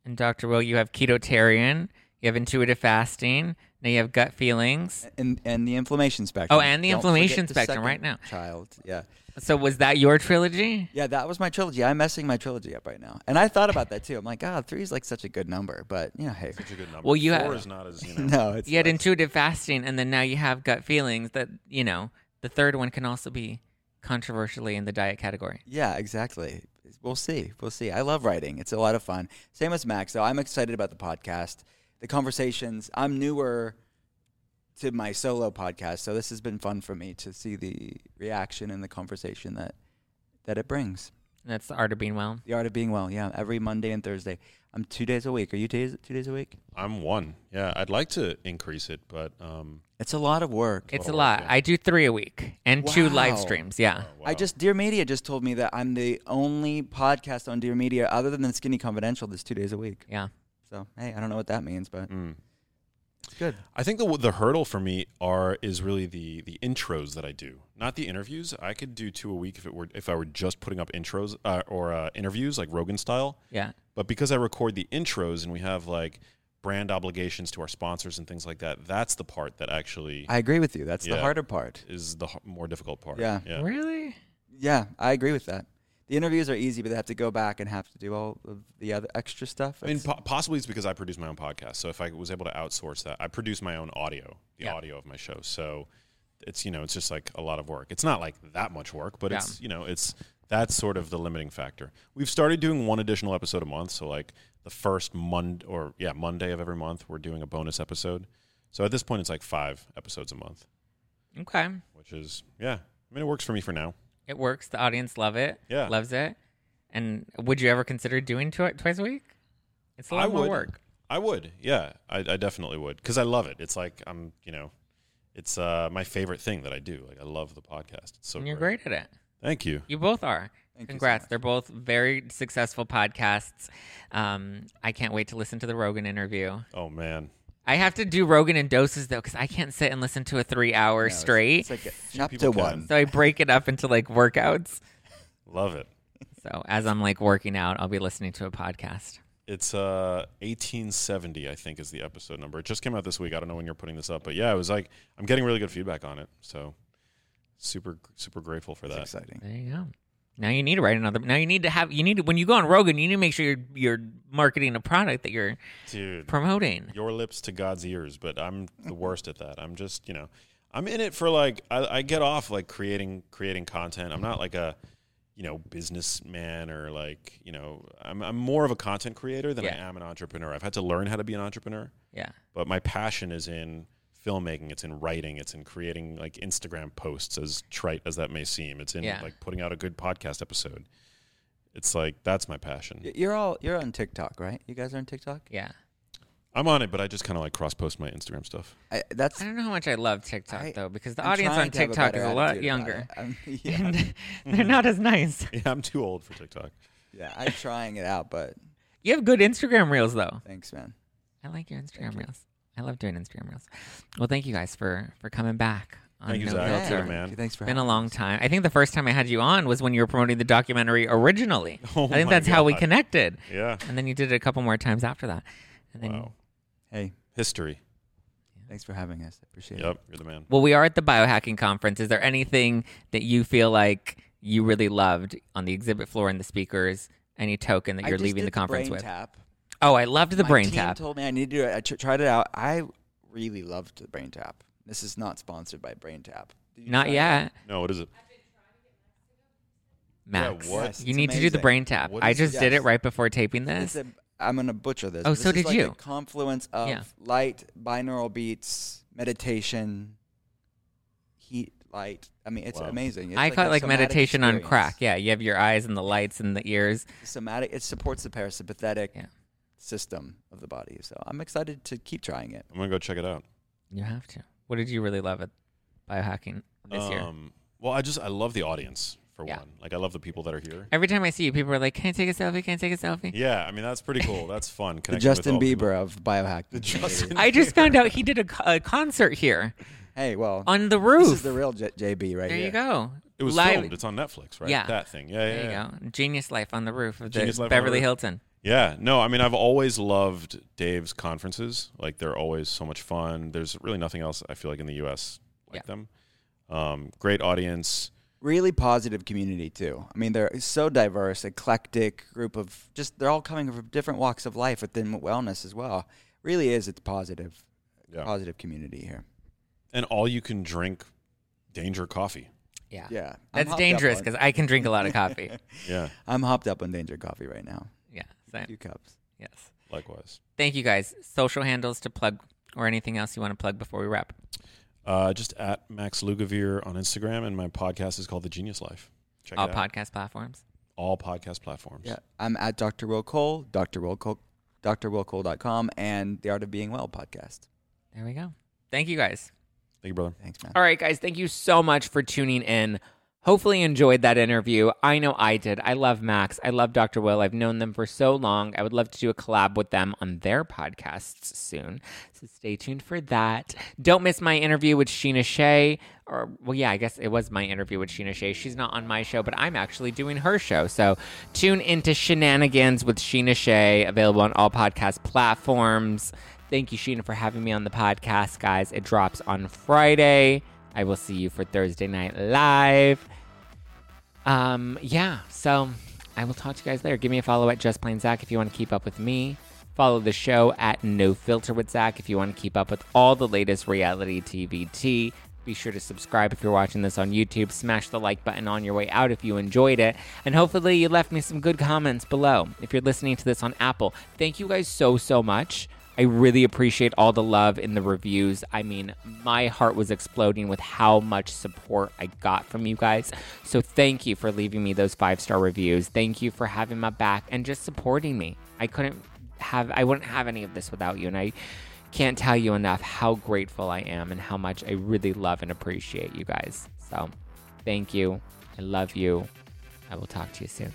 And Dr. Will, you have Ketotarian, you have Intuitive Fasting, now you have Gut Feelings. And the Inflammation Spectrum. Oh, and the Inflammation Spectrum right now. Child, yeah. So was that your trilogy? Yeah, that was my trilogy. I'm messing my trilogy up right now. And I thought about that too. I'm like, oh, 3 is like such a good number. But, you know, hey. Such a good number. Well, you 4 is not as, you know. No, it's You had Intuitive Fasting, and then now you have Gut Feelings that, you know, the third one can also be controversially in the diet category. Yeah, exactly. We'll see. We'll see. I love writing. It's a lot of fun. Same as Max, though. I'm excited about the podcast. The conversations, I'm newer to my solo podcast, so this has been fun for me to see the reaction and the conversation that it brings. And that's The Art of Being Well. The Art of Being Well, yeah. Every Monday and Thursday. I'm 2 days a week. Are you 2 days a week? I'm 1. Yeah, I'd like to increase it, but... it's a lot of work. It's a lot. Yeah. I do 3 a week and 2 live streams, yeah. Wow, wow. Dear Media just told me that I'm the only podcast on Dear Media other than the Skinny Confidential that's 2 days a week. Yeah. So, hey, I don't know what that means, but it's good. I think the hurdle for me is really the intros that I do, not the interviews. I could do 2 a week if I were just putting up intros or interviews like Rogan style. Yeah. But because I record the intros and we have like brand obligations to our sponsors and things like that, that's the part that actually... I agree with you. That's the harder part. Is the more difficult part. Yeah. Really? Yeah, I agree with that. The interviews are easy, but they have to go back and have to do all of the other extra stuff. I mean, possibly it's because I produce my own podcast. So if I was able to outsource that, I produce my own audio, audio of my show. So it's, you know, it's just like a lot of work. It's not like that much work, but it's, you know, that's sort of the limiting factor. We've started doing one additional episode a month. So like the first Monday of every month, we're doing a bonus episode. So at this point, it's like 5 episodes a month. Okay. Which is, I mean, it works for me for now. It works. The audience loves it. And would you ever consider doing twice a week? It's a lot more work. I would. Yeah, I definitely would because I love it. It's like I'm, you know, it's my favorite thing that I do. Like I love the podcast. It's so and you're great at it. Thank you. You both are. Congrats. So they're both very successful podcasts. I can't wait to listen to the Rogan interview. Oh man. I have to do Rogan in doses, though, because I can't sit and listen to a 3 hour straight. It's like up to one. So I break it up into, like, workouts. Love it. So as I'm, like, working out, I'll be listening to a podcast. It's 1870, I think, is the episode number. It just came out this week. I don't know when you're putting this up. But, yeah, it was like I'm getting really good feedback on it. So super, super grateful for that. That's exciting. There you go. Now you need to write another. Now you need to have. You need to, when you go on Rogan, you need to make sure you're marketing a product that you're promoting. Your lips to God's ears, but I'm the worst at that. I'm just, you know, I'm in it for like I get off like creating content. I'm not like a, you know, businessman or like, you know, I'm more of a content creator than I am an entrepreneur. I've had to learn how to be an entrepreneur. Yeah, but my passion is in filmmaking, it's in writing, it's in creating like Instagram posts, as trite as that may seem. It's in like putting out a good podcast episode. It's like that's my passion. You're on TikTok, right? You guys are on TikTok? Yeah. I'm on it, but I just kind of like cross-post my Instagram stuff. I don't know how much I love TikTok, though, because the audience on TikTok is a lot younger. And they're not as nice. Yeah, I'm too old for TikTok. Yeah, I'm trying it out, but... You have good Instagram reels, though. Thanks, man. I like your Instagram reels. I love doing Instagram reels. Well, thank you guys for coming back. Thank you, Zack. Yeah, man. Thanks for having us. Been a long time. I think the first time I had you on was when you were promoting the documentary originally. Oh, I think that's how we connected. Yeah. And then you did it a couple more times after that. And then Hey, history. Thanks for having us. I appreciate it. Yep, you're the man. Well, we are at the biohacking conference. Is there anything that you feel like you really loved on the exhibit floor and the speakers? Any token that you're leaving the conference with? Tap. Oh, I loved the brain tap. My team told me I needed to do it. I tried it out. I really loved the brain tap. This is not sponsored by Brain Tap. Not yet. It? No, what is it? Max, yeah, yes, you need amazing. To do the brain tap. I just did it right before taping this. I'm going to butcher this. Oh, so did you. A confluence of light, binaural beats, meditation, heat, light. I mean, it's amazing. It's I call it like meditation experience. On crack. Yeah, you have your eyes and the lights and the ears. Somatic. It supports the parasympathetic system of the body. So I'm excited to keep trying it. I'm going to go check it out. You have to. What did you really love at biohacking this year? Well, I love the audience. For one, like I love the people that are here. Every time I see you, people are like, "Can I take a selfie? Can I take a selfie?" Yeah, I mean that's pretty cool. That's fun. The Justin Bieber of biohacking. I just found out he did a concert here. Hey, well, on the roof. This is the real JB right there. Here. There you go. It was filmed. It's on Netflix, right? Yeah, that thing. Yeah, there you go. Genius Life on the roof of the Beverly Hilton. Yeah, no, I mean I've always loved Dave's conferences. Like they're always so much fun. There's really nothing else I feel like in the U.S. like them. Great audience. Really positive community, too. I mean, they're so diverse, eclectic group of just, they're all coming from different walks of life within wellness as well. Really is, it's positive, positive community here. And all you can drink danger coffee. Yeah. Yeah. That's dangerous because I can drink a lot of coffee. Yeah. I'm hopped up on danger coffee right now. Yeah. Same. A few cups. Yes. Likewise. Thank you guys. Social handles to plug or anything else you want to plug before we wrap? Just at Max Lugavere on Instagram, and my podcast is called The Genius Life. Check it out. All podcast platforms? All podcast platforms. Yeah, I'm at Dr. Will Cole, drwillcole.com, and The Art of Being Well podcast. There we go. Thank you, guys. Thank you, brother. Thanks, man. All right, guys, thank you so much for tuning in. Hopefully you enjoyed that interview. I know I did. I love Max. I love Dr. Will. I've known them for so long. I would love to do a collab with them on their podcasts soon. So stay tuned for that. Don't miss my interview with Sheena Shay. I guess it was my interview with Sheena Shay. She's not on my show, but I'm actually doing her show. So tune into Shenanigans with Sheena Shay, available on all podcast platforms. Thank you, Sheena, for having me on the podcast, guys. It drops on Friday. I will see you for Thursday Night Live. So I will talk to you guys later. Give me a follow at Just Plain Zach if you want to keep up with me. Follow the show at No Filter with Zach if you want to keep up with all the latest reality TVT. Be sure to subscribe if you're watching this on YouTube. Smash the like button on your way out if you enjoyed it. And hopefully you left me some good comments below. If you're listening to this on Apple, thank you guys so much. I really appreciate all the love in the reviews. I mean, my heart was exploding with how much support I got from you guys. So thank you for leaving me those 5-star reviews. Thank you for having my back and just supporting me. I wouldn't have any of this without you. And I can't tell you enough how grateful I am and how much I really love and appreciate you guys. So thank you. I love you. I will talk to you soon.